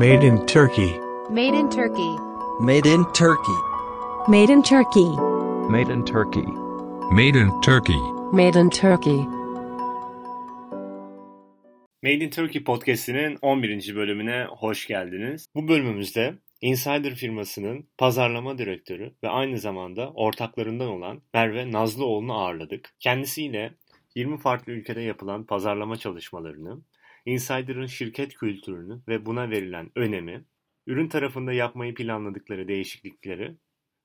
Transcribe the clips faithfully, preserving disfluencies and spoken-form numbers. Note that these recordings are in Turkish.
Made in Turkey. Made in Turkey. Made in Turkey. Made in Turkey. Made in Turkey. Made in Turkey. Made in Turkey. Made in Turkey podcast'inin on birinci bölümüne hoş geldiniz. Bu bölümümüzde Insider firmasının pazarlama direktörü ve aynı zamanda ortaklarından olan Merve Nazlıoğlu'nu ağırladık. Kendisiyle yirmi farklı ülkede yapılan pazarlama çalışmalarını, Insider'ın şirket kültürünü ve buna verilen önemi, ürün tarafında yapmayı planladıkları değişiklikleri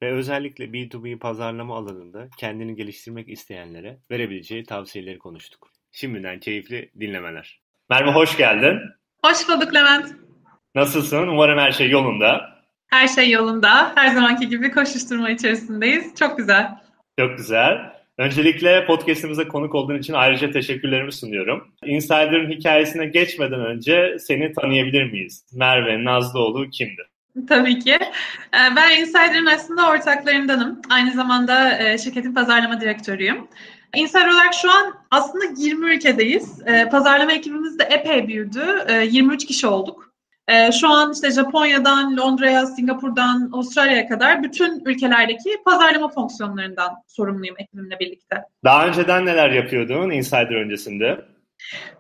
ve özellikle bi tu bi pazarlama alanında kendini geliştirmek isteyenlere verebileceği tavsiyeleri konuştuk. Şimdiden keyifli dinlemeler. Merve hoş geldin. Hoş bulduk Levent. Nasılsın? Umarım her şey yolunda. Her şey yolunda. Her zamanki gibi koşuşturma içerisindeyiz. Çok güzel. Çok güzel. Öncelikle podcast'imize konuk olduğun için ayrıca teşekkürlerimi sunuyorum. Insider'ın hikayesine geçmeden önce seni tanıyabilir miyiz? Merve Nazlıoğlu kimdir? Tabii ki. Ben Insider'ın aslında ortaklarındanım. Aynı zamanda şirketin pazarlama direktörüyüm. Insider olarak şu an aslında yirmi ülkedeyiz. Pazarlama ekibimiz de epey büyüdü. yirmi üç kişi olduk. Şu an işte Japonya'dan, Londra'ya, Singapur'dan, Avustralya'ya kadar bütün ülkelerdeki pazarlama fonksiyonlarından sorumluyum ekibimle birlikte. Daha önceden neler yapıyordun Insider öncesinde?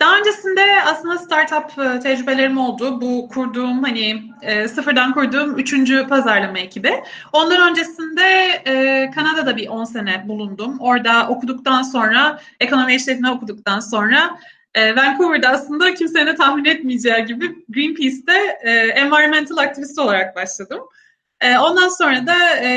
Daha öncesinde aslında startup tecrübelerim oldu. Bu kurduğum hani sıfırdan kurduğum üçüncü pazarlama ekibi. Ondan öncesinde Kanada'da bir on sene bulundum. Orada okuduktan sonra, ekonomi işletme okuduktan sonra Vancouver'da aslında kimsenin de tahmin etmeyeceği gibi Greenpeace'te e, environmental aktivist olarak başladım. E, ondan sonra da e,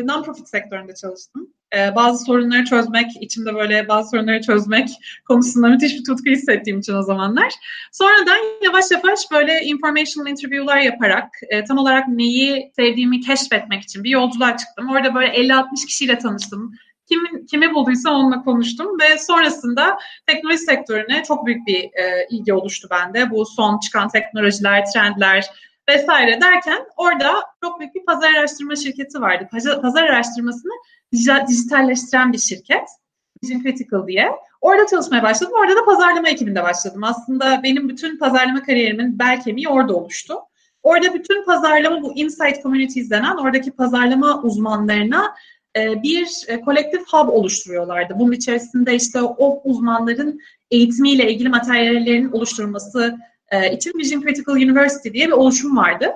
non-profit sektöründe çalıştım. E, bazı sorunları çözmek, içimde böyle bazı sorunları çözmek konusunda müthiş bir tutku hissettiğim için o zamanlar. Sonradan yavaş yavaş böyle informational interview'lar yaparak e, tam olarak neyi sevdiğimi keşfetmek için bir yolculuğa çıktım. Orada böyle elli altmış kişiyle tanıştım. Kim, kimi bulduysa onunla konuştum ve sonrasında teknoloji sektörüne çok büyük bir e, ilgi oluştu bende. Bu son çıkan teknolojiler, trendler vesaire derken orada çok büyük bir pazar araştırma şirketi vardı. Pazar araştırmasını dijitalleştiren bir şirket, Vision Critical diye. Orada çalışmaya başladım. Orada da pazarlama ekibinde başladım. Aslında benim bütün pazarlama kariyerimin bel kemiği orada oluştu. Orada bütün pazarlama, bu Insight Communities denen oradaki pazarlama uzmanlarına bir kolektif hub oluşturuyorlardı. Bunun içerisinde işte o uzmanların eğitimiyle ilgili materyallerin oluşturulması için Vision Critical University diye bir oluşum vardı.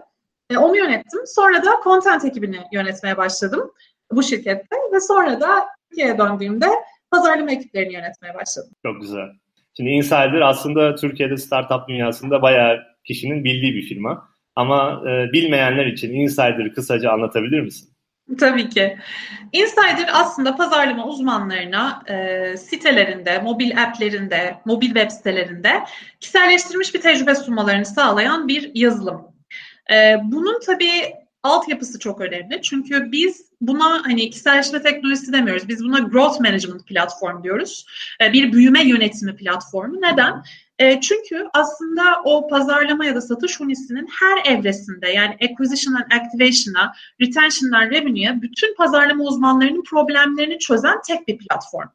Onu yönettim. Sonra da content ekibini yönetmeye başladım bu şirkette ve sonra da Ikea'ya döndüğümde pazarlama ekiplerini yönetmeye başladım. Çok güzel. Şimdi Insider aslında Türkiye'de startup dünyasında bayağı kişinin bildiği bir firma. Ama bilmeyenler için Insider'ı kısaca anlatabilir misin? Tabii ki. Insider aslında pazarlama uzmanlarına e, sitelerinde, mobil app'lerinde, mobil web sitelerinde kişiselleştirilmiş bir tecrübe sunmalarını sağlayan bir yazılım. E, bunun tabii altyapısı çok önemli. Çünkü biz buna hani kişiselleştirme teknolojisi demiyoruz. Biz buna growth management platform diyoruz. E, bir büyüme yönetimi platformu. Neden? Çünkü aslında o pazarlama ya da satış hunisinin her evresinde, yani acquisition'dan activation'a, retention'dan revenue'ya bütün pazarlama uzmanlarının problemlerini çözen tek bir platform.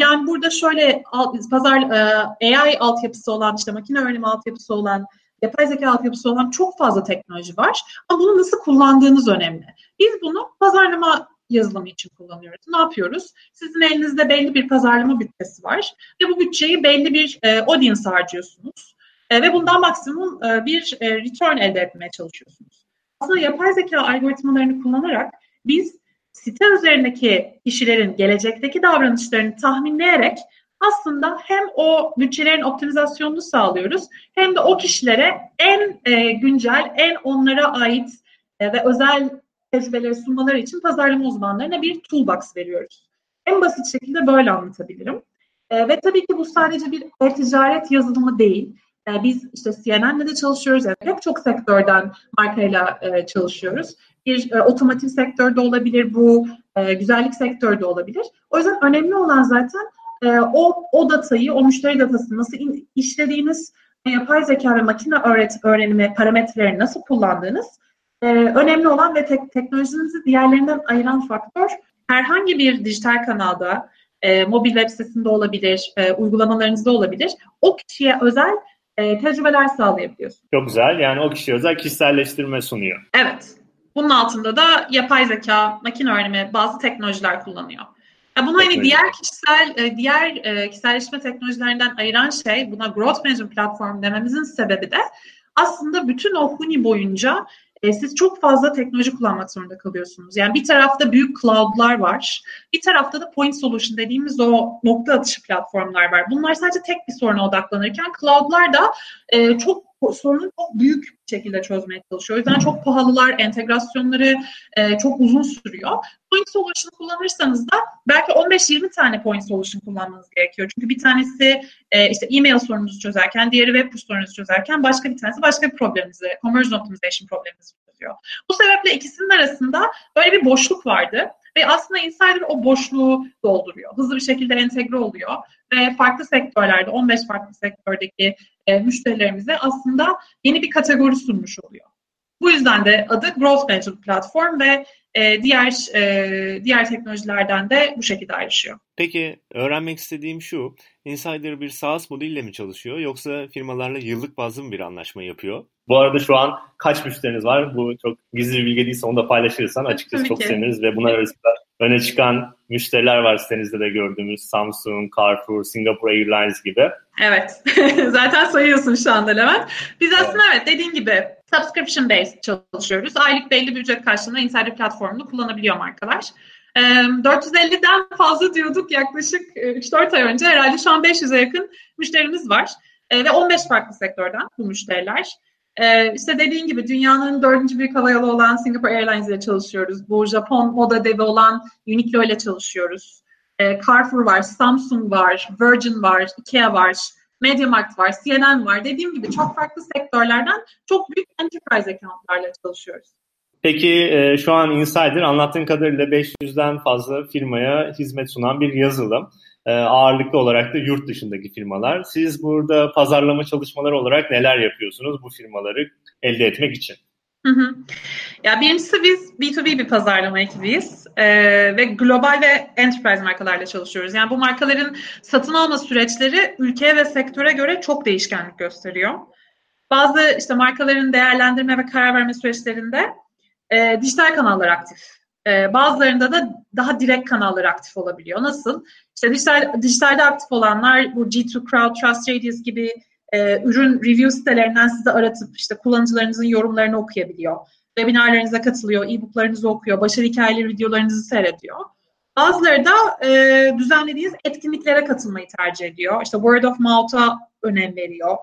Yani burada şöyle pazar A I altyapısı olan, işte makine öğrenimi altyapısı olan, yapay zeka altyapısı olan çok fazla teknoloji var. Ama bunu nasıl kullandığınız önemli. Biz bunu pazarlama yazılımı için kullanıyoruz. Ne yapıyoruz? Sizin elinizde belli bir pazarlama bütçesi var ve bu bütçeyi belli bir e, audience harcıyorsunuz e, ve bundan maksimum e, bir e, return elde etmeye çalışıyorsunuz. Aslında yapay zeka algoritmalarını kullanarak biz site üzerindeki kişilerin gelecekteki davranışlarını tahminleyerek aslında hem o bütçelerin optimizasyonunu sağlıyoruz hem de o kişilere en e, güncel, en onlara ait e, ve özel tecrübeleri sunmaları için pazarlama uzmanlarına bir toolbox veriyoruz. En basit şekilde böyle anlatabilirim. E, ve tabii ki bu sadece bir e-ticaret yazılımı değil. E, biz işte C N N'de de çalışıyoruz. Yani hep çok sektörden markayla e, çalışıyoruz. Bir e, otomotiv sektörde olabilir, bu e, güzellik sektörde olabilir. O yüzden önemli olan zaten e, o o datayı, o müşteri datasını nasıl in, işlediğiniz, e, yapay zeka ve makine öğret, öğrenimi parametrelerini nasıl kullandığınız. Ee, önemli olan ve tek, teknolojinizi diğerlerinden ayıran faktör, herhangi bir dijital kanalda, e, mobil web sitesinde olabilir, e, uygulamalarınızda olabilir. O kişiye özel e, tecrübeler sağlayabiliyorsun. Çok güzel. Yani o kişiye özel kişiselleştirme sunuyor. Evet. Bunun altında da yapay zeka, makine öğrenimi, bazı teknolojiler kullanıyor. Ya bunu hani diğer kişisel, diğer kişiselleştirme teknolojilerinden ayıran şey, buna Growth Management Platform dememizin sebebi de aslında bütün o Huni boyunca e, siz çok fazla teknoloji kullanmak zorunda kalıyorsunuz. Yani bir tarafta büyük cloud'lar var, bir tarafta da point solution dediğimiz o nokta atışı platformlar var. Bunlar sadece tek bir soruna odaklanırken cloud'lar da e, çok sorunu çok büyük bir şekilde çözmeye çalışıyor. O yüzden çok pahalılar, entegrasyonları e, çok uzun sürüyor. Point solution kullanırsanız da belki on beş yirmi tane point solution kullanmanız gerekiyor. Çünkü bir tanesi e, işte e-mail sorununuzu çözerken, diğeri web push sorununuzu çözerken başka bir tanesi başka bir probleminizi, conversion optimization probleminizi çözüyor. Bu sebeple ikisinin arasında böyle bir boşluk vardı. Ve aslında Insider o boşluğu dolduruyor. Hızlı bir şekilde entegre oluyor. Ve farklı sektörlerde, on beş farklı sektördeki e, müşterilerimize aslında yeni bir kategori sunmuş oluyor. Bu yüzden de adı Growth Management Platform ve e, diğer e, diğer teknolojilerden de bu şekilde ayrışıyor. Peki öğrenmek istediğim şu, Insider bir SaaS modeliyle mi çalışıyor yoksa firmalarla yıllık bazlı mı bir anlaşma yapıyor? Bu arada şu an kaç müşteriniz var? Bu çok gizli bir bilgi değilse onu da paylaşırsan açıkçası çok seviniriz ve bunlar arasında öne çıkan müşteriler var sitenizde de gördüğümüz Samsung, Carrefour, Singapore Airlines gibi. Evet. Zaten sayıyorsun şu anda Levent. Biz aslında evet, evet dediğin gibi subscription based çalışıyoruz. Aylık belli bir ücret karşılığında Insider platformunu kullanabiliyor markalar. dört yüz elliden fazla diyorduk yaklaşık üç dört ay önce. Herhalde şu an beş yüze yakın müşterimiz var. Ve on beş farklı sektörden bu müşteriler. Ee, işte dediğin gibi dünyanın dördüncü büyük havayolu olan Singapore Airlines ile çalışıyoruz. Bu Japon moda devi olan Uniqlo ile çalışıyoruz. Ee, Carrefour var, Samsung var, Virgin var, Ikea var, Media Markt var, C N N var. Dediğim gibi çok farklı sektörlerden çok büyük enterprise accountlarla çalışıyoruz. Peki e, şu an Insider anlattığın kadarıyla beş yüzden fazla firmaya hizmet sunan bir yazılım. E, ağırlıklı olarak da yurt dışındaki firmalar. Siz burada pazarlama çalışmaları olarak neler yapıyorsunuz bu firmaları elde etmek için? Hı hı. Ya birincisi biz B iki B bir pazarlama ekibiyiz ee, ve global ve enterprise markalarla çalışıyoruz. Yani bu markaların satın alma süreçleri ülkeye ve sektöre göre çok değişkenlik gösteriyor. Bazı işte markaların değerlendirme ve karar verme süreçlerinde e, dijital kanallar aktif. E, bazılarında da daha direkt kanallar aktif olabiliyor. Nasıl? İşte dijital, dijitalde aktif olanlar bu G iki Crowd, TrustRadius gibi e, ürün review sitelerinden sizi aratıp işte kullanıcılarınızın yorumlarını okuyabiliyor. Webinarlarınıza katılıyor, e-booklarınızı okuyor, başarı hikayeleri videolarınızı seyrediyor. Bazıları da e, düzenlediğiniz etkinliklere katılmayı tercih ediyor. İşte word of mouth'a önem veriyor.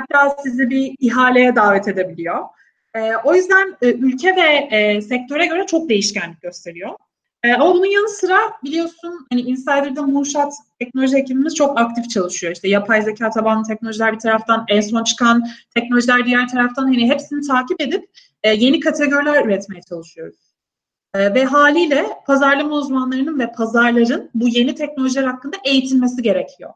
Hatta sizi bir ihaleye davet edebiliyor. E, o yüzden e, ülke ve e, sektöre göre çok değişkenlik gösteriyor. E, ama bunun yanı sıra biliyorsun hani Insider'da Muşat teknoloji ekibimiz çok aktif çalışıyor. İşte yapay zeka tabanlı teknolojiler bir taraftan, en son çıkan teknolojiler diğer taraftan hani hepsini takip edip e, yeni kategoriler üretmeye çalışıyoruz. E, ve haliyle pazarlama uzmanlarının ve pazarların bu yeni teknolojiler hakkında eğitilmesi gerekiyor.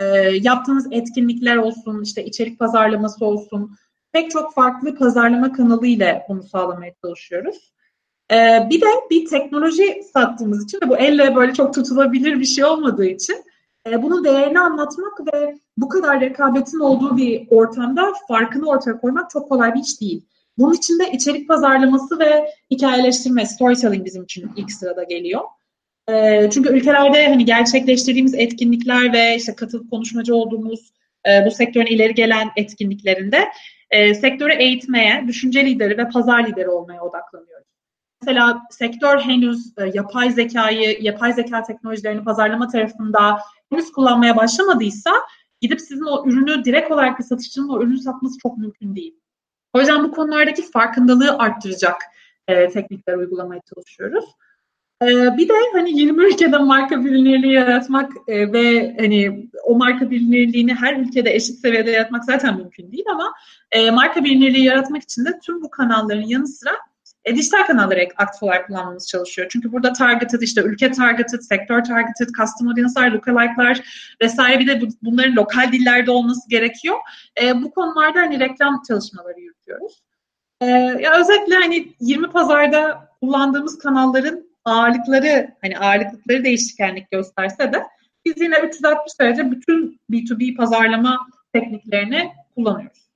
E, yaptığınız etkinlikler olsun, işte içerik pazarlaması olsun, pek çok farklı pazarlama kanalı ile bunu sağlamaya çalışıyoruz. Ee, bir de bir teknoloji sattığımız için ve bu elle böyle çok tutulabilir bir şey olmadığı için e, bunun değerini anlatmak ve bu kadar rekabetin olduğu bir ortamda farkını ortaya koymak çok kolay bir iş değil. Bunun için de içerik pazarlaması ve hikayeleştirme, storytelling bizim için ilk sırada geliyor. E, çünkü ülkelerde hani gerçekleştirdiğimiz etkinlikler ve işte katılıp konuşmacı olduğumuz e, bu sektörün ileri gelen etkinliklerinde e, sektörü eğitmeye, düşünce lideri ve pazar lideri olmaya odaklanıyoruz. Mesela sektör henüz yapay zekayı, yapay zeka teknolojilerini pazarlama tarafında henüz kullanmaya başlamadıysa gidip sizin o ürünü direkt olarak bir satışçının o ürünü satması çok mümkün değil. O yüzden bu konulardaki farkındalığı arttıracak e, teknikler uygulamaya çalışıyoruz. E, bir de hani yirmi ülkede marka bilinirliği yaratmak e, ve hani o marka bilinirliğini her ülkede eşit seviyede yaratmak zaten mümkün değil ama e, marka bilinirliği yaratmak için de tüm bu kanalların yanı sıra E, dijital kanalları aktif olarak kullanmamız çalışıyor. Çünkü burada targeted, işte ülke targeted, sektör targeted, custom audience'lar, lookalike'lar vesaire bir de bu, bunların lokal dillerde olması gerekiyor. E, bu konularda hani reklam çalışmaları yürütüyoruz. E, ya özellikle hani yirmi pazarda kullandığımız kanalların ağırlıkları, hani ağırlıkları değişkenlik gösterse de biz yine üç yüz altmış derece bütün B iki B pazarlama tekniklerini kullanıyoruz.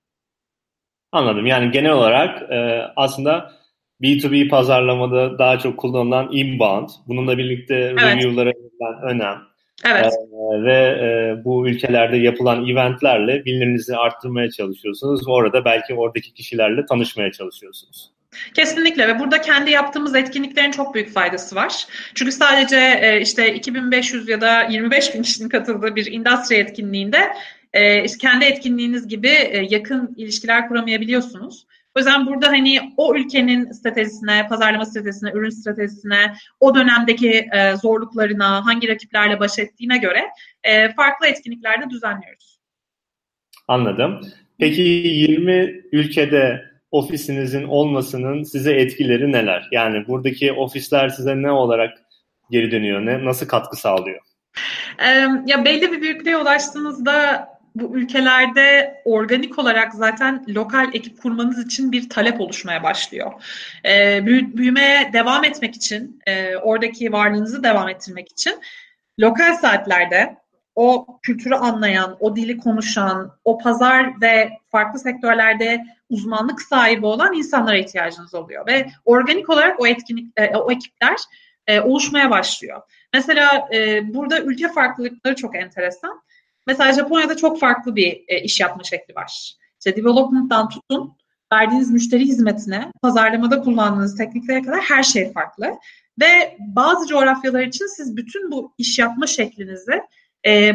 Anladım. Yani genel olarak e, aslında B iki B pazarlamada daha çok kullanılan inbound. Bununla birlikte evet. Renew'lara verilen önem. Evet. E, ve e, bu ülkelerde yapılan eventlerle bilinirliğinizi arttırmaya çalışıyorsunuz. Orada belki oradaki kişilerle tanışmaya çalışıyorsunuz. Kesinlikle ve burada kendi yaptığımız etkinliklerin çok büyük faydası var. Çünkü sadece işte iki bin beş yüz ya da yirmi beş bin kişinin katıldığı bir endüstri etkinliğinde kendi etkinliğiniz gibi yakın ilişkiler kuramayabiliyorsunuz. O yüzden burada hani o ülkenin stratejisine, pazarlama stratejisine, ürün stratejisine, o dönemdeki zorluklarına, hangi rakiplerle baş ettiğine göre farklı etkinlikler de düzenliyoruz. Anladım. Peki yirmi ülkede ofisinizin olmasının size etkileri neler? Yani buradaki ofisler size ne olarak geri dönüyor? Ne, nasıl katkı sağlıyor? Ee, ya belli bir büyüklüğe ulaştığınızda bu ülkelerde organik olarak zaten lokal ekip kurmanız için bir talep oluşmaya başlıyor. Ee, büyümeye devam etmek için, e, oradaki varlığınızı devam ettirmek için lokal saatlerde o kültürü anlayan, o dili konuşan, o pazar ve farklı sektörlerde uzmanlık sahibi olan insanlara ihtiyacınız oluyor ve organik olarak o etkinlik, o ekipler oluşmaya başlıyor. Mesela burada ülke farklılıkları çok enteresan. Mesela Japonya'da çok farklı bir iş yapma şekli var. İşte development'dan tutun, verdiğiniz müşteri hizmetine, pazarlamada kullandığınız tekniklere kadar her şey farklı. Ve bazı coğrafyalar için siz bütün bu iş yapma şeklinizi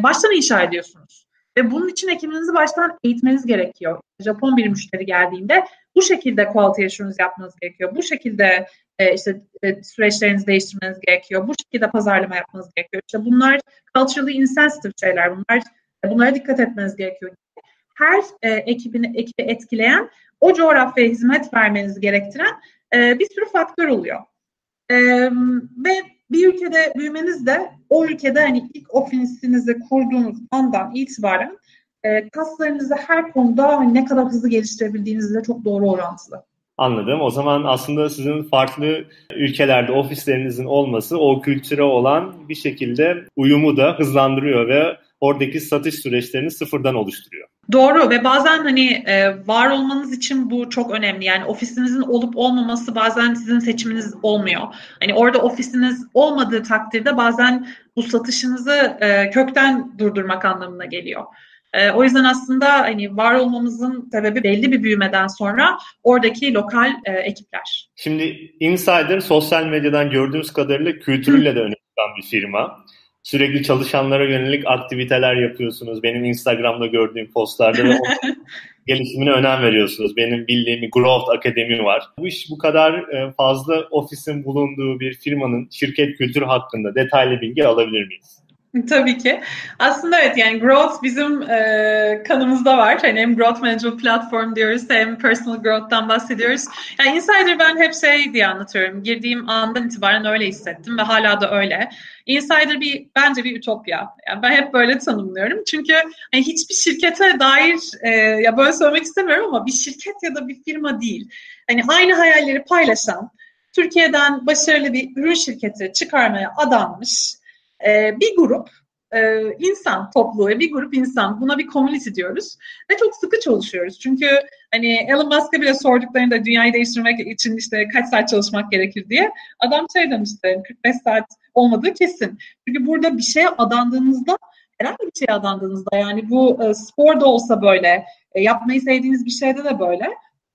baştan inşa ediyorsunuz. Ve bunun için ekibinizi baştan eğitmeniz gerekiyor. Japon bir müşteri geldiğinde bu şekilde quality assurance yapmanız gerekiyor. Bu şekilde e, işte e, süreçlerinizi değiştirmeniz gerekiyor. Bu şekilde pazarlama yapmanız gerekiyor. İşte bunlar culturally insensitive şeyler. Bunlar bunlara dikkat etmeniz gerekiyor. Her e, ekibini ekibi etkileyen, o coğrafyaya hizmet vermenizi gerektiren e, bir sürü faktör oluyor. E, ve bir ülkede büyümeniz de o ülkede hani ilk ofisinizi kurduğunuz andan itibaren e, kaslarınızı her konuda hani ne kadar hızlı geliştirebildiğinizle çok doğru orantılı. Anladım. O zaman aslında sizin farklı ülkelerde ofislerinizin olması o kültüre olan bir şekilde uyumu da hızlandırıyor ve oradaki satış süreçlerini sıfırdan oluşturuyor. Doğru ve bazen hani e, var olmanız için bu çok önemli. Yani ofisinizin olup olmaması bazen sizin seçiminiz olmuyor. Hani orada ofisiniz olmadığı takdirde bazen bu satışınızı e, kökten durdurmak anlamına geliyor. E, o yüzden aslında hani var olmamızın sebebi belli bir büyümeden sonra oradaki lokal e, ekipler. Şimdi Insider sosyal medyadan gördüğümüz kadarıyla kültürüyle de önemli bir firma. Sürekli çalışanlara yönelik aktiviteler yapıyorsunuz. Benim Instagram'da gördüğüm postlarda ve gelişimine önem veriyorsunuz. Benim bildiğim Growth Akademi var. Bu iş bu kadar fazla ofisin bulunduğu bir firmanın şirket kültürü hakkında detaylı bilgi alabilir miyiz? Tabii ki. Aslında evet yani growth bizim e, kanımızda var. Yani hem growth management platform diyoruz hem personal growth'tan bahsediyoruz. Yani Insider ben hep şey diye anlatıyorum. Girdiğim andan itibaren öyle hissettim ve hala da öyle. Insider bir bence bir ütopya. Yani ben hep böyle tanımlıyorum. Çünkü yani hiçbir şirkete dair e, ya böyle söylemek istemiyorum ama bir şirket ya da bir firma değil. Hani aynı hayalleri paylaşan, Türkiye'den başarılı bir ürün şirketi çıkarmaya adanmış bir grup insan topluluğu, bir grup insan, buna bir community diyoruz ve çok sıkı çalışıyoruz. Çünkü hani Elon Musk'a bile sorduklarında dünyayı değiştirmek için işte kaç saat çalışmak gerekir diye adam şey demişti, kırk beş saat olmadığı kesin. Çünkü burada bir şeye adandığınızda, herhangi bir şeye adandığınızda yani bu spor da olsa böyle, yapmayı sevdiğiniz bir şeyde de böyle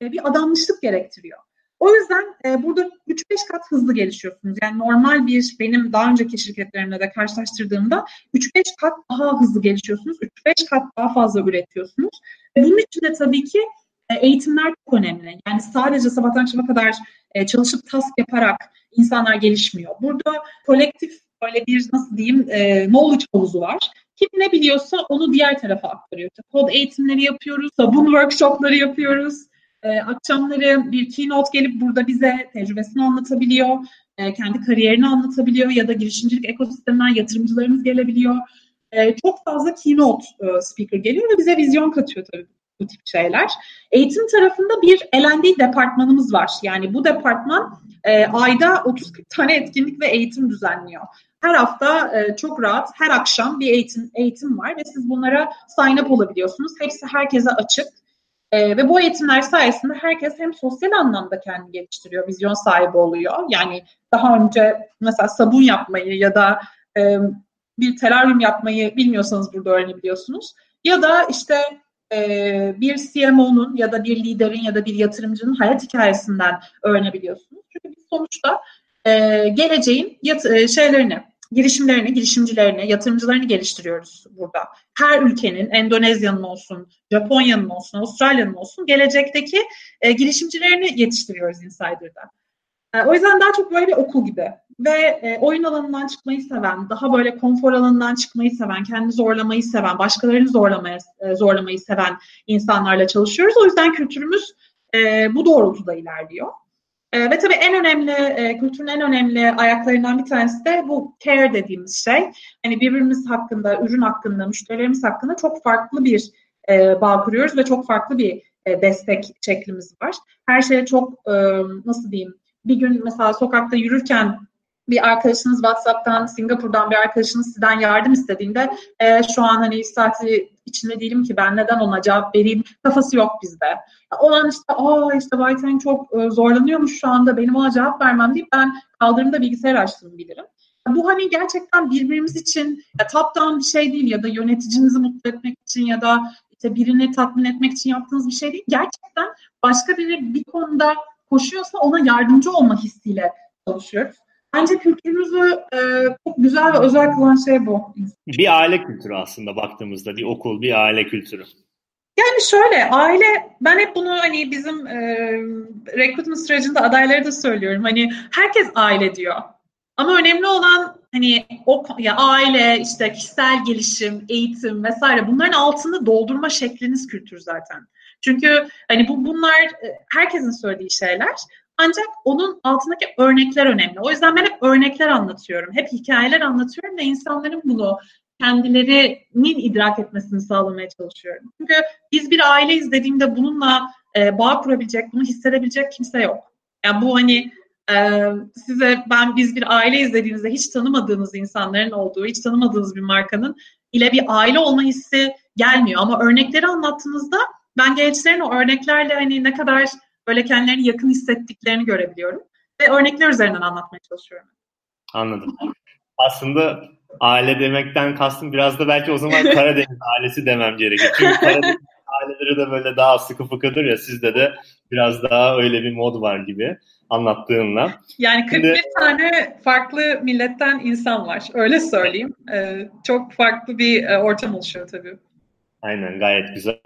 bir adanmışlık gerektiriyor. O yüzden e, burada üç beş kat hızlı gelişiyorsunuz. Yani normal bir benim daha önceki şirketlerimle de karşılaştırdığımda üç beş kat daha hızlı gelişiyorsunuz. üç beş kat daha fazla üretiyorsunuz. Bunun için de tabii ki e, eğitimler çok önemli. Yani sadece sabahtan akşama kadar e, çalışıp task yaparak insanlar gelişmiyor. Burada kolektif böyle bir nasıl diyeyim e, knowledge havuzu var. Kim ne biliyorsa onu diğer tarafa aktarıyor. Kod eğitimleri yapıyoruz, sabun workshopları yapıyoruz. Akşamları bir keynote gelip burada bize tecrübesini anlatabiliyor, kendi kariyerini anlatabiliyor ya da girişimcilik ekosisteminden yatırımcılarımız gelebiliyor. Çok fazla keynote speaker geliyor ve bize vizyon katıyor tabii. bu tip şeyler. Eğitim tarafında bir L and D departmanımız var. Yani bu departman e, ayda otuz kırk tane etkinlik ve eğitim düzenliyor. Her hafta e, çok rahat, her akşam bir eğitim eğitim var ve siz bunlara sign up olabiliyorsunuz. Hepsi herkese açık. Ee, ve bu eğitimler sayesinde herkes hem sosyal anlamda kendini geliştiriyor, vizyon sahibi oluyor. Yani daha önce mesela sabun yapmayı ya da e, bir teraryum yapmayı bilmiyorsanız burada öğrenebiliyorsunuz. Ya da işte e, bir C M O'nun ya da bir liderin ya da bir yatırımcının hayat hikayesinden öğrenebiliyorsunuz. Çünkü biz sonuçta e, geleceğin yat, e, şeylerini, girişimlerini, girişimcilerini, yatırımcılarını geliştiriyoruz burada. Her ülkenin, Endonezya'nın olsun, Japonya'nın olsun, Avustralya'nın olsun gelecekteki e, girişimcilerini yetiştiriyoruz Insider'da. E, o yüzden daha çok böyle bir okul gibi ve e, oyun alanından çıkmayı seven, daha böyle konfor alanından çıkmayı seven, kendini zorlamayı seven, başkalarını zorlamaya, e, zorlamayı seven insanlarla çalışıyoruz. O yüzden kültürümüz e, bu doğrultuda ilerliyor. Ee, ve tabii en önemli, e, kültürün en önemli ayaklarından bir tanesi de bu care dediğimiz şey. Hani birbirimiz hakkında, ürün hakkında, müşterilerimiz hakkında çok farklı bir e, bağ kuruyoruz ve çok farklı bir e, destek şeklimiz var. Her şeye çok, e, nasıl diyeyim, bir gün mesela sokakta yürürken bir arkadaşınız WhatsApp'tan, Singapur'dan bir arkadaşınız sizden yardım istediğinde e, şu an hani saati içinde değilim ki ben neden ona cevap vereyim kafası yok bizde. O an işte aa işte Bayten çok e, zorlanıyormuş şu anda benim ona cevap vermem deyip ben kaldırımda bilgisayar açtığımı bilirim. Bu hani gerçekten birbirimiz için top down bir şey değil ya da yöneticinizi mutlu etmek için ya da işte birini tatmin etmek için yaptığınız bir şey değil. Gerçekten başka biri bir konuda koşuyorsa ona yardımcı olma hissiyle çalışıyoruz. Bence kültürümüzü e, çok güzel ve özel kılan şey bu. Bir aile kültürü aslında baktığımızda, bir okul, bir aile kültürü. Yani şöyle, aile, ben hep bunu hani bizim e, recruitment sürecinde adaylara da söylüyorum. Hani herkes aile diyor. Ama önemli olan hani o ya aile, işte kişisel gelişim, eğitim vesaire bunların altını doldurma şekliniz kültür zaten. Çünkü hani bu bunlar herkesin söylediği şeyler. Ancak onun altındaki örnekler önemli. O yüzden ben hep örnekler anlatıyorum. Hep hikayeler anlatıyorum ve insanların bunu kendilerinin idrak etmesini sağlamaya çalışıyorum. Çünkü biz bir aileyiz dediğimde bununla e, bağ kurabilecek, bunu hissedebilecek kimse yok. Yani bu hani e, size ben biz bir aileyiz dediğinizde hiç tanımadığınız insanların olduğu, hiç tanımadığınız bir markanın ile bir aile olma hissi gelmiyor. Ama örnekleri anlattığınızda ben gençlerin o örneklerle hani ne kadar böyle kendilerini yakın hissettiklerini görebiliyorum. Ve örnekler üzerinden anlatmaya çalışıyorum. Anladım. Aslında aile demekten kastım biraz da belki o zaman Karadeniz ailesi demem gerekiyor. Çünkü Karadeniz aileleri de böyle daha sıkı fıkıdır ya, sizde de biraz daha öyle bir mod var gibi anlattığınla. Yani kırk bir Şimdi... tane farklı milletten insan var. Öyle söyleyeyim. Ee, çok farklı bir ortam oluşuyor tabii. Aynen, gayet güzel.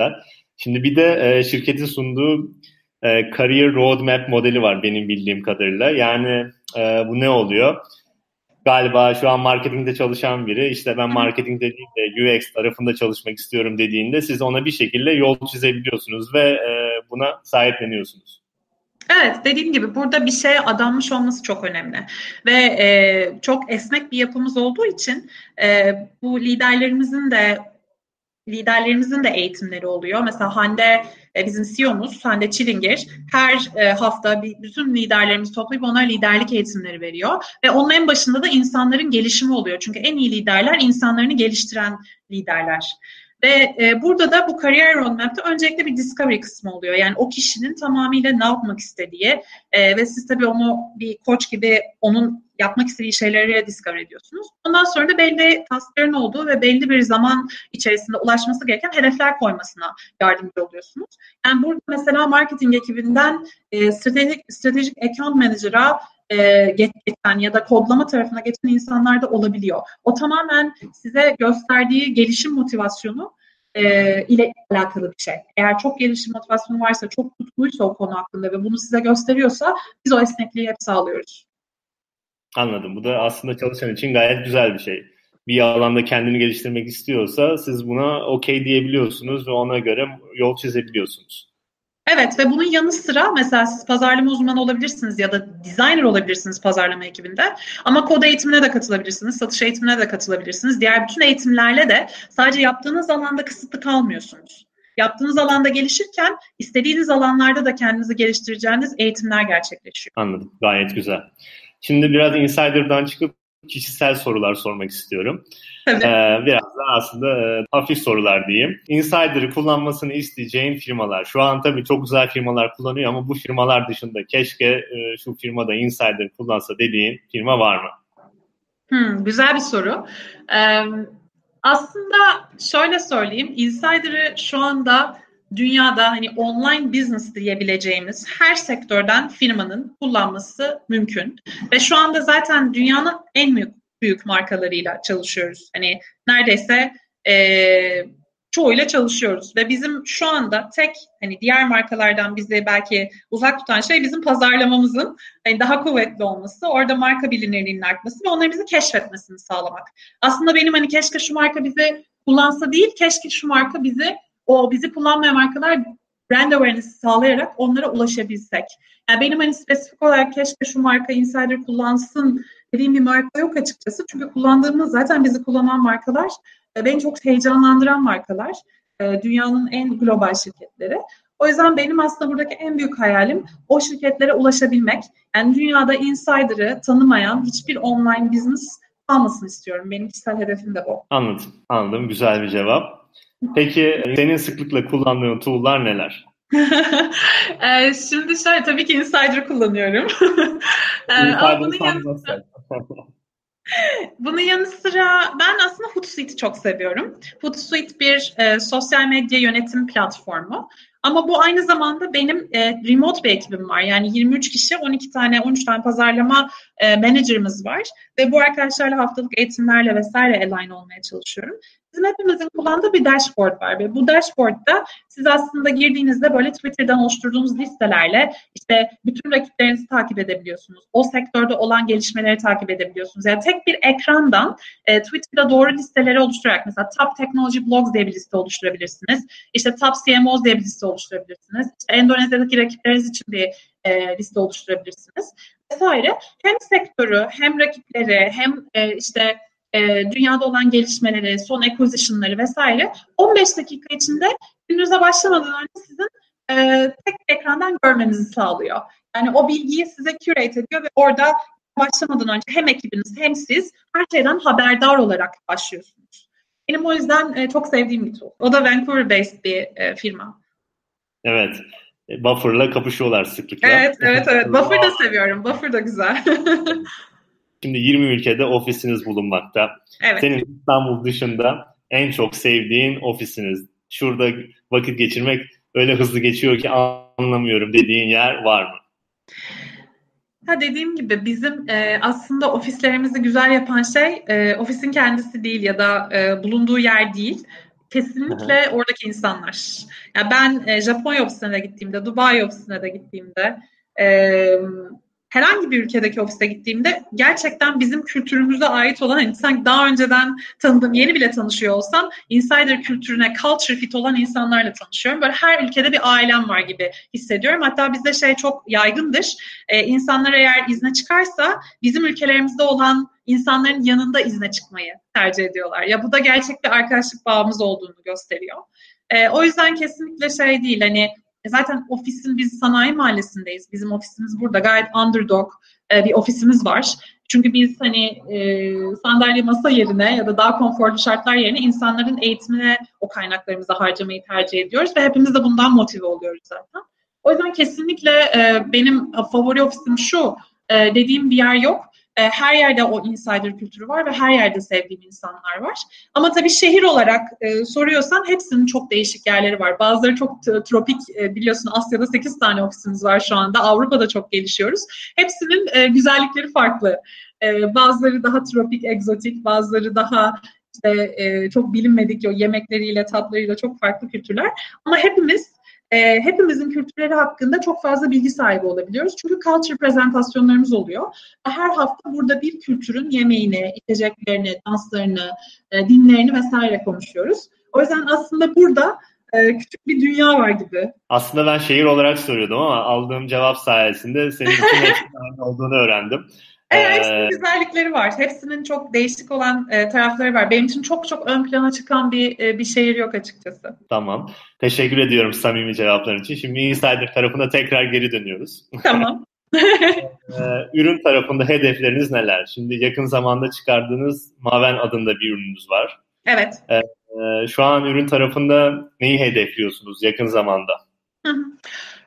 Şimdi bir de e, şirketin sunduğu Career Roadmap modeli var benim bildiğim kadarıyla. Yani e, bu ne oluyor? Galiba şu an marketingde çalışan biri işte ben marketingde değil de U X tarafında çalışmak istiyorum dediğinde siz ona bir şekilde yol çizebiliyorsunuz ve e, buna sahipleniyorsunuz. Evet, dediğim gibi burada bir şeye adanmış olması çok önemli ve e, çok esnek bir yapımız olduğu için e, bu liderlerimizin de liderlerimizin de eğitimleri oluyor. Mesela Hande, bizim C E O'muz Hande Çilingir, her hafta bütün liderlerimizi toplayıp onlara liderlik eğitimleri veriyor. Ve onun en başında da insanların gelişimi oluyor. Çünkü en iyi liderler insanlarını geliştiren liderler. Ve burada da bu kariyer roadmap'te öncelikle bir discovery kısmı oluyor. Yani o kişinin tamamıyla ne yapmak istediği ve siz tabii onu bir koç gibi onun yapmak istediği şeyleri discover ediyorsunuz. Ondan sonra da belli taskların olduğu ve belli bir zaman içerisinde ulaşması gereken hedefler koymasına yardımcı oluyorsunuz. Yani burada mesela marketing ekibinden e, stratejik, stratejik account manager'a e, geçen ya da kodlama tarafına geçen insanlar da olabiliyor. O tamamen size gösterdiği gelişim motivasyonu e, ile alakalı bir şey. Eğer çok gelişim motivasyonu varsa, çok tutkuysa o konu hakkında ve bunu size gösteriyorsa biz o esnekliği hep sağlıyoruz. Anladım. Bu da aslında çalışan için gayet güzel bir şey. Bir alanda kendini geliştirmek istiyorsa siz buna okey diyebiliyorsunuz ve ona göre yol çizebiliyorsunuz. Evet ve bunun yanı sıra mesela siz pazarlama uzmanı olabilirsiniz ya da designer olabilirsiniz pazarlama ekibinde. Ama kod eğitimine de katılabilirsiniz, satış eğitimine de katılabilirsiniz. Diğer bütün eğitimlerle de sadece yaptığınız alanda kısıtlı kalmıyorsunuz. yaptığınız alanda gelişirken istediğiniz alanlarda da kendinizi geliştireceğiniz eğitimler gerçekleşiyor. Anladım. Gayet güzel. Şimdi biraz Insider'dan çıkıp kişisel sorular sormak istiyorum. Tabii. Ee, biraz da aslında e, hafif sorular diyeyim. Insider'ı kullanmasını isteyeceğin firmalar. Şu an tabii çok güzel firmalar kullanıyor ama bu firmalar dışında keşke e, şu firmada Insider kullansa dediğin firma var mı? Hmm, güzel bir soru. Ee, aslında şöyle söyleyeyim. Insider'ı şu anda dünyada hani online business diyebileceğimiz her sektörden firmanın kullanması mümkün. Ve şu anda zaten dünyanın en büyük, büyük markalarıyla çalışıyoruz. Hani neredeyse e, çoğuyla çalışıyoruz. Ve bizim şu anda tek hani diğer markalardan bizi belki uzak tutan şey bizim pazarlamamızın hani daha kuvvetli olması, orada marka bilinirliğinin artması ve onların bizi keşfetmesini sağlamak. Aslında benim hani keşke şu marka bizi kullansa değil, keşke şu marka bizi o bizi kullanmayan markalar brand awareness'i sağlayarak onlara ulaşabilsek. Yani benim hani spesifik olarak keşke şu marka Insider kullansın dediğim bir marka yok açıkçası. Çünkü kullandığımız zaten bizi kullanan markalar beni çok heyecanlandıran markalar. Dünyanın en global şirketleri. O yüzden benim aslında buradaki en büyük hayalim o şirketlere ulaşabilmek. Yani dünyada Insider'ı tanımayan hiçbir online business almasını istiyorum. Benim kişisel hedefim de bu. Anladım. Anladım. Güzel bir cevap. Peki senin sıklıkla kullandığın tool'lar neler? e, şimdi şöyle tabii ki Insider kullanıyorum. e, bunun, yanı sıra, bunun yanı sıra ben aslında Hootsuite'i çok seviyorum. Hootsuite bir e, sosyal medya yönetim platformu. Ama bu aynı zamanda benim e, remote bir ekibim var. Yani yirmi üç kişi, on iki tane, on üç tane pazarlama e, menajerimiz var. Ve bu arkadaşlarla haftalık eğitimlerle vesaire align olmaya çalışıyorum. Bizim hepimizin kullandığı bir dashboard var ve bu dashboardda siz aslında girdiğinizde böyle Twitter'dan oluşturduğumuz listelerle işte bütün rakiplerinizi takip edebiliyorsunuz. O sektörde olan gelişmeleri takip edebiliyorsunuz. Yani tek bir ekrandan e, Twitter'da doğru listeleri oluşturarak mesela Top Technology Blogs diye bir liste oluşturabilirsiniz. İşte Top C M Os diye bir liste oluşturabilirsiniz. İşte Endonezya'daki rakipleriniz için bir e, liste oluşturabilirsiniz. Vesaire. Hem sektörü, hem rakipleri, hem e, işte dünyada olan gelişmeleri, son acquisition'ları vesaire on beş dakika içinde gününüze başlamadan önce sizin e, tek ekrandan görmenizi sağlıyor. Yani o bilgiyi size curate ediyor ve orada başlamadan önce hem ekibiniz hem siz her şeyden haberdar olarak başlıyorsunuz. Benim o yüzden e, çok sevdiğim bir tool. O da Vancouver-based bir e, firma. Evet. Buffer'la kapışıyorlar sıklıkla. Evet, evet, evet. Buffer da seviyorum. Buffer da güzel. Şimdi yirmi ülkede ofisiniz bulunmakta. Evet. Senin İstanbul dışında en çok sevdiğin ofisiniz. Şurada vakit geçirmek öyle hızlı geçiyor ki anlamıyorum dediğin yer var mı? Ha dediğim gibi bizim e, aslında ofislerimizi güzel yapan şey e, ofisin kendisi değil ya da e, bulunduğu yer değil. Kesinlikle Hı-hı. oradaki insanlar. Yani ben e, Japonya ofisine de gittiğimde, Dubai ofisine de gittiğimde... E, herhangi bir ülkedeki ofise gittiğimde gerçekten bizim kültürümüze ait olan hani sanki daha önceden tanıdığım yeni bile tanışıyor olsam Insider kültürüne culture fit olan insanlarla tanışıyorum. Böyle her ülkede bir ailem var gibi hissediyorum. Hatta bizde şey çok yaygındır. Ee, insanlar eğer izne çıkarsa bizim ülkelerimizde olan insanların yanında izne çıkmayı tercih ediyorlar. Ya bu da gerçek bir arkadaşlık bağımız olduğunu gösteriyor. Ee, o yüzden kesinlikle şey değil hani zaten ofisin biz sanayi mahallesindeyiz. Bizim ofisimiz burada. Gayet underdog bir ofisimiz var. Çünkü biz hani sandalye masa yerine ya da daha konforlu şartlar yerine insanların eğitimine o kaynaklarımızı harcamayı tercih ediyoruz. Ve hepimiz de bundan motive oluyoruz zaten. O yüzden kesinlikle benim favori ofisim şu. Dediğim bir yer yok. Her yerde o Insider kültürü var ve her yerde sevdiğim insanlar var. Ama tabii şehir olarak e, soruyorsan hepsinin çok değişik yerleri var. Bazıları çok t- tropik e, biliyorsun Asya'da sekiz tane ofisimiz var şu anda. Avrupa'da çok gelişiyoruz. Hepsinin e, güzellikleri farklı. E, bazıları daha tropik, egzotik, bazıları daha işte, e, çok bilinmedik o yemekleriyle, tatlarıyla çok farklı kültürler. Ama hepimiz E, hepimizin kültürleri hakkında çok fazla bilgi sahibi olabiliyoruz. Çünkü culture prezentasyonlarımız oluyor. Her hafta burada bir kültürün yemeğini, içeceklerini, danslarını, e, dinlerini vesaire konuşuyoruz. O yüzden aslında burada e, küçük bir dünya var gibi. Aslında ben şehir olarak soruyordum ama aldığım cevap sayesinde senin için eşit olduğunu öğrendim. Evet, hepsinin ee, güzellikleri var. Hepsinin çok değişik olan e, tarafları var. Benim için çok çok ön plana çıkan bir e, bir şehir yok açıkçası. Tamam. Teşekkür ediyorum samimi cevapların için. Şimdi Insider tarafına tekrar geri dönüyoruz. Tamam. Ürün tarafında hedefleriniz neler? Şimdi yakın zamanda çıkardığınız Maven adında bir ürününüz var. Evet. Ee, şu an ürün tarafında neyi hedefliyorsunuz yakın zamanda? Hı hı.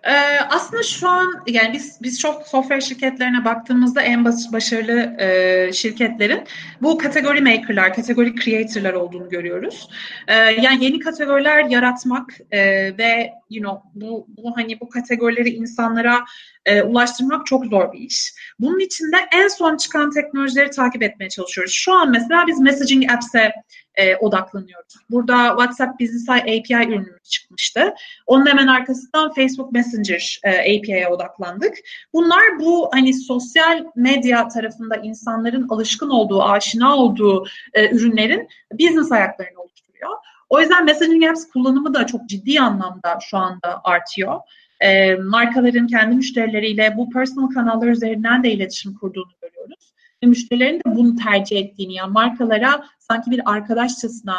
Ee, aslında şu an yani biz biz çok software şirketlerine baktığımızda en baş, başarılı e, şirketlerin bu kategori maker'lar, kategori creator'lar olduğunu görüyoruz. Ee, yani yeni kategoriler yaratmak e, ve you know bu, bu hani bu kategorileri insanlara e, ulaştırmak çok zor bir iş. Bunun için de en son çıkan teknolojileri takip etmeye çalışıyoruz. Şu an mesela biz messaging apps'e E, odaklanıyoruz. Burada WhatsApp Business A P I ürünü çıkmıştı. Onun hemen arkasından Facebook Messenger e, A P I'ye odaklandık. Bunlar bu hani sosyal medya tarafında insanların alışkın olduğu, aşina olduğu e, ürünlerin business ayaklarını oluşturuyor. O yüzden messaging apps kullanımı da çok ciddi anlamda şu anda artıyor. E, markaların kendi müşterileriyle bu personal kanallar üzerinden de iletişim kurduğunu görüyoruz. Müşterilerin de bunu tercih ettiğini, yani markalara sanki bir arkadaşçasına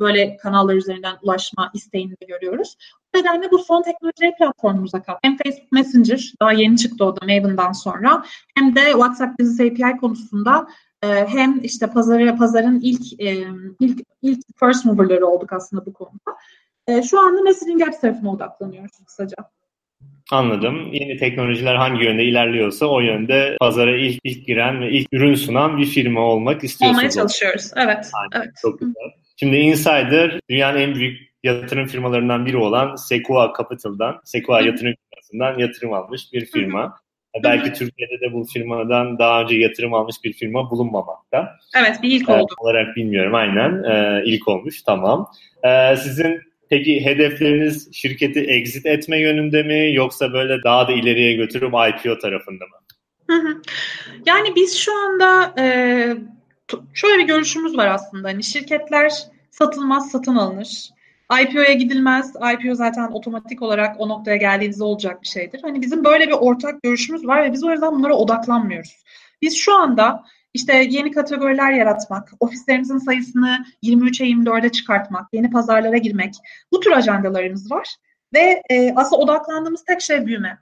böyle kanallar üzerinden ulaşma isteğini de görüyoruz. O nedenle bu son teknoloji platformumuza kaldı. Hem Facebook Messenger, daha yeni çıktı o da Maven'dan sonra, hem de WhatsApp Business A P I konusunda hem işte pazarı, pazarın ilk ilk ilk first mover'ları olduk aslında bu konuda. Şu anda messaging apps tarafına odaklanıyoruz kısaca. Anladım. Yeni teknolojiler hangi yönde ilerliyorsa o yönde pazara ilk ilk giren ve ilk ürün sunan bir firma olmak istiyorsunuz. Olmaya çalışıyoruz. Evet. Aynen, evet. Çok güzel. Şimdi Insider dünyanın en büyük yatırım firmalarından biri olan Sequoia Capital'dan, Sequoia Hı-hı. yatırım firmasından yatırım almış bir firma. Hı-hı. Belki Hı-hı. Türkiye'de de bu firmadan daha önce yatırım almış bir firma bulunmamakta. Evet, bir ilk ee, oldu. Olarak bilmiyorum. Aynen. Ee, ilk olmuş. Tamam. Ee, sizin Peki hedefleriniz şirketi exit etme yönünde mi yoksa böyle daha da ileriye götürüp I P O tarafında mı? Hı hı. Yani biz şu anda e, şöyle bir görüşümüz var aslında. Hani şirketler satılmaz, satın alınır. I P O'ya gidilmez. I P O zaten otomatik olarak o noktaya geldiğinizde olacak bir şeydir. Hani bizim böyle bir ortak görüşümüz var ve biz o yüzden bunlara odaklanmıyoruz. Biz şu anda İşte yeni kategoriler yaratmak, ofislerimizin sayısını yirmi üçe yirmi dörde çıkartmak, yeni pazarlara girmek, bu tür ajandalarımız var. Ve e, aslında odaklandığımız tek şey büyüme.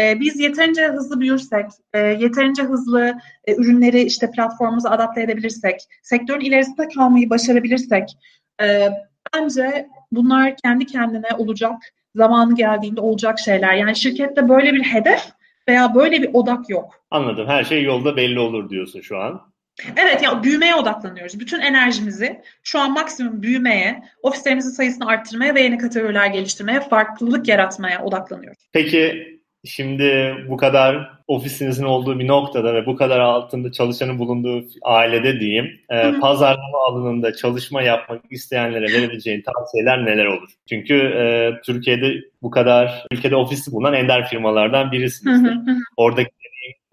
E, biz yeterince hızlı büyürsek, e, yeterince hızlı e, ürünleri işte platformumuza adapte edebilirsek, sektörün ilerisinde kalmayı başarabilirsek, e, bence bunlar kendi kendine olacak, zamanı geldiğinde olacak şeyler. Yani şirkette böyle bir hedef veya böyle bir odak yok. Anladım. Her şey yolda belli olur diyorsun şu an. Evet, ya büyümeye odaklanıyoruz. Bütün enerjimizi şu an maksimum büyümeye, ofislerimizin sayısını arttırmaya ve yeni kategoriler geliştirmeye, farklılık yaratmaya odaklanıyoruz. Peki şimdi bu kadar ofisinizin olduğu bir noktada ve bu kadar altında çalışanın bulunduğu ailede diyeyim, e, pazarlama alanında çalışma yapmak isteyenlere verebileceğin tavsiyeler neler olur? Çünkü e, Türkiye'de bu kadar ülkede ofisi bulunan ender firmalardan birisiniz. Oradaki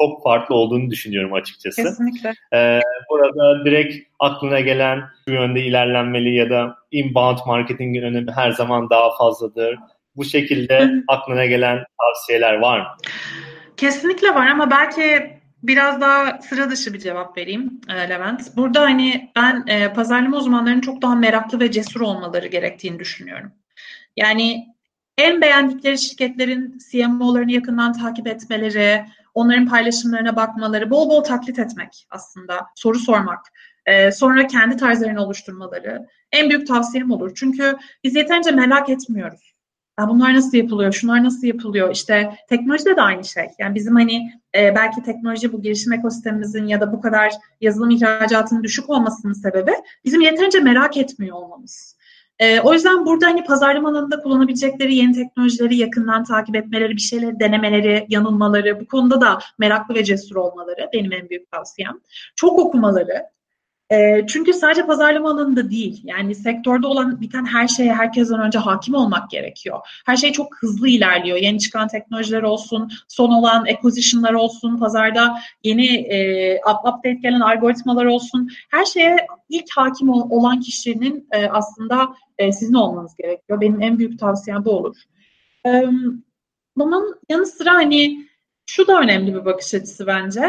çok farklı olduğunu düşünüyorum açıkçası. Kesinlikle. E, burada direkt aklına gelen şu yönde ilerlenmeli ya da inbound marketingin önemi her zaman daha fazladır. Bu şekilde aklına gelen tavsiyeler var mı? Kesinlikle var ama belki biraz daha sıra dışı bir cevap vereyim Levent. Burada hani ben e, pazarlama uzmanlarının çok daha meraklı ve cesur olmaları gerektiğini düşünüyorum. Yani en beğendikleri şirketlerin C M O'larını yakından takip etmeleri, onların paylaşımlarına bakmaları, bol bol taklit etmek aslında, soru sormak. Sonra kendi tarzlarını oluşturmaları en büyük tavsiyem olur. Çünkü biz yeterince merak etmiyoruz. Bunlar nasıl yapılıyor, şunlar nasıl yapılıyor, işte teknolojide de aynı şey. Yani bizim hani e, belki teknoloji bu girişim ekosistemimizin ya da bu kadar yazılım ihracatının düşük olmasının sebebi bizim yeterince merak etmiyor olmamız. E, o yüzden burada hani pazarlama alanında kullanabilecekleri yeni teknolojileri yakından takip etmeleri, bir şeyleri denemeleri, yanılmaları, bu konuda da meraklı ve cesur olmaları benim en büyük tavsiyem. Çok okumaları. Çünkü sadece pazarlama alanında değil, yani sektörde olan biten her şeye herkesten önce hakim olmak gerekiyor. Her şey çok hızlı ilerliyor. Yeni çıkan teknolojiler olsun, son olan acquisition'lar olsun, pazarda yeni e, update gelen algoritmalar olsun. Her şeye ilk hakim olan kişinin e, aslında e, sizin olmanız gerekiyor. Benim en büyük tavsiyem bu olur. E, bunun yanı sıra hani şu da önemli bir bakış açısı bence.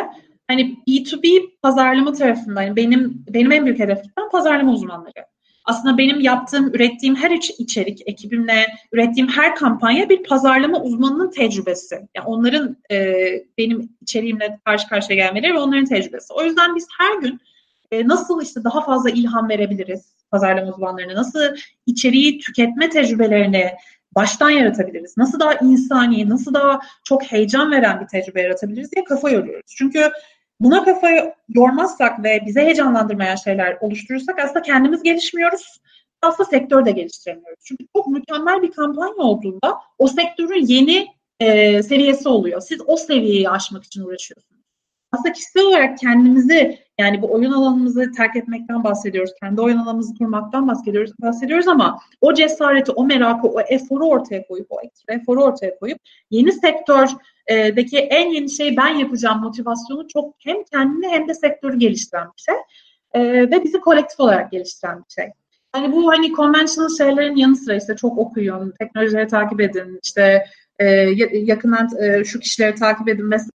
hani B iki B pazarlama tarafında, yani benim benim en büyük hedefim pazarlama uzmanları. Aslında benim yaptığım, ürettiğim her içerik, ekibimle ürettiğim her kampanya bir pazarlama uzmanının tecrübesi. Yani onların e, benim içeriğimle karşı karşıya gelmeleri ve onların tecrübesi. O yüzden biz her gün e, nasıl işte daha fazla ilham verebiliriz pazarlama uzmanlarına, nasıl içeriği tüketme tecrübelerini baştan yaratabiliriz, nasıl daha insani, nasıl daha çok heyecan veren bir tecrübe yaratabiliriz diye kafa yoruyoruz. Çünkü buna kafayı yormazsak ve bize heyecanlandırmayan şeyler oluşturursak aslında kendimiz gelişmiyoruz. Aslında sektörü de geliştiremiyoruz. Çünkü çok mükemmel bir kampanya olduğunda o sektörün yeni e, seviyesi oluyor. Siz o seviyeyi aşmak için uğraşıyorsunuz. Aslında kişisel olarak kendimizi, yani bu oyun alanımızı terk etmekten bahsediyoruz. Kendi oyun alanımızı kurmaktan bahsediyoruz, bahsediyoruz ama o cesareti, o merakı, o eforu ortaya koyup, o ekstra eforu ortaya koyup yeni sektördeki en yeni şeyi ben yapacağım motivasyonu çok hem kendini hem de sektörü geliştiren bir şey. E, ve bizi kolektif olarak geliştiren bir şey. Yani bu hani conventional şeylerin yanı sıra işte çok okuyun, teknolojileri takip edin, işte e, yakından e, şu kişileri takip edin mesela.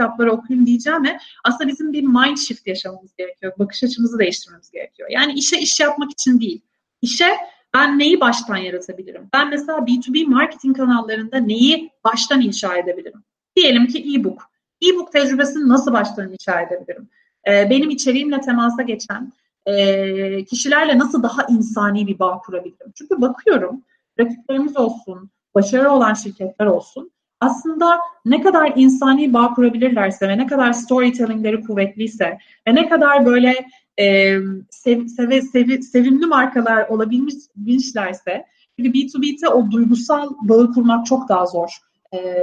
Kitapları okuyun diyeceğim ve aslında bizim bir mind shift yaşamamız gerekiyor. Bakış açımızı değiştirmemiz gerekiyor. Yani işe iş yapmak için değil. İşe ben neyi baştan yaratabilirim? Ben mesela B iki B marketing kanallarında neyi baştan inşa edebilirim? Diyelim ki e-book. E-book tecrübesini nasıl baştan inşa edebilirim? Ee, benim içeriğimle temasa geçen e, kişilerle nasıl daha insani bir bağ kurabilirim? Çünkü bakıyorum, rakiplerimiz olsun, başarılı olan şirketler olsun. Aslında ne kadar insani bağ kurabilirlerse ve ne kadar storytellingleri kuvvetliyse ve ne kadar böyle e, sev, seve, sevi, sevimli markalar olabilmişlerse, çünkü B iki B'de o duygusal bağı kurmak çok daha zor. E,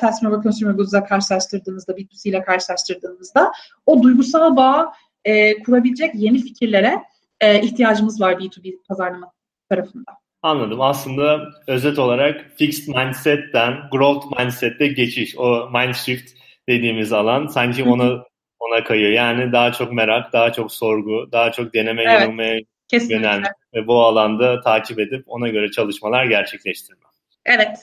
Fast Moving Consumer Goods'la karşılaştırdığınızda, B iki C ile karşılaştırdığınızda o duygusal bağı e, kurabilecek yeni fikirlere e, ihtiyacımız var B iki B pazarlama tarafında. Anladım. Aslında özet olarak fixed mindset'ten growth mindset'e geçiş, o mind shift dediğimiz alan sanki ona ona kayıyor. Yani daha çok merak, daha çok sorgu, daha çok deneme evet, yanılmaya yönelme ve bu alanda takip edip ona göre çalışmalar gerçekleştirme. Evet.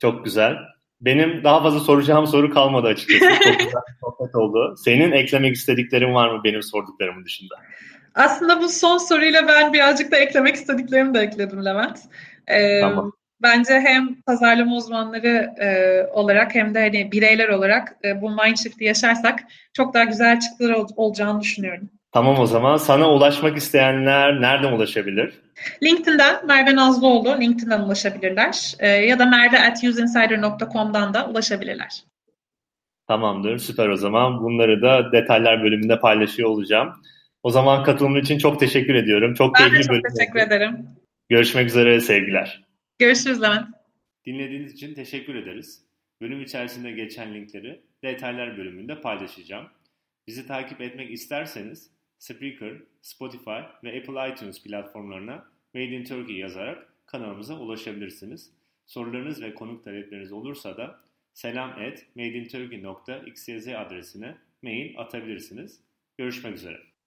Çok güzel. Benim daha fazla soracağım soru kalmadı açıkçası. Çok güzel bir sohbet oldu. Senin eklemek istediklerin var mı benim sorduklarımın dışında? Aslında bu son soruyla ben birazcık da eklemek istediklerimi de ekledim Levent. Ee, tamam. Bence hem pazarlama uzmanları e, olarak hem de hani bireyler olarak e, bu mind shift'i yaşarsak çok daha güzel çıktılar ol- olacağını düşünüyorum. Tamam o zaman. Sana ulaşmak isteyenler nereden ulaşabilir? LinkedIn'den Merve Nazlıoğlu, LinkedIn'den ulaşabilirler. E, ya da merve at usinsider dot com'dan da ulaşabilirler. Tamamdır. Süper o zaman. Bunları da detaylar bölümünde paylaşıyor olacağım. O zaman katılımın için çok teşekkür ediyorum. Çok ben de çok teşekkür oldu. Ederim. Görüşmek üzere sevgiler. Görüşürüz Levent. Dinlediğiniz için teşekkür ederiz. Bölüm içerisinde geçen linkleri detaylar bölümünde paylaşacağım. Bizi takip etmek isterseniz Spreaker, Spotify ve Apple iTunes platformlarına Made in Turkey yazarak kanalımıza ulaşabilirsiniz. Sorularınız ve konuk talepleriniz olursa da selam at madeinturkey dot xyz adresine mail atabilirsiniz. Görüşmek üzere.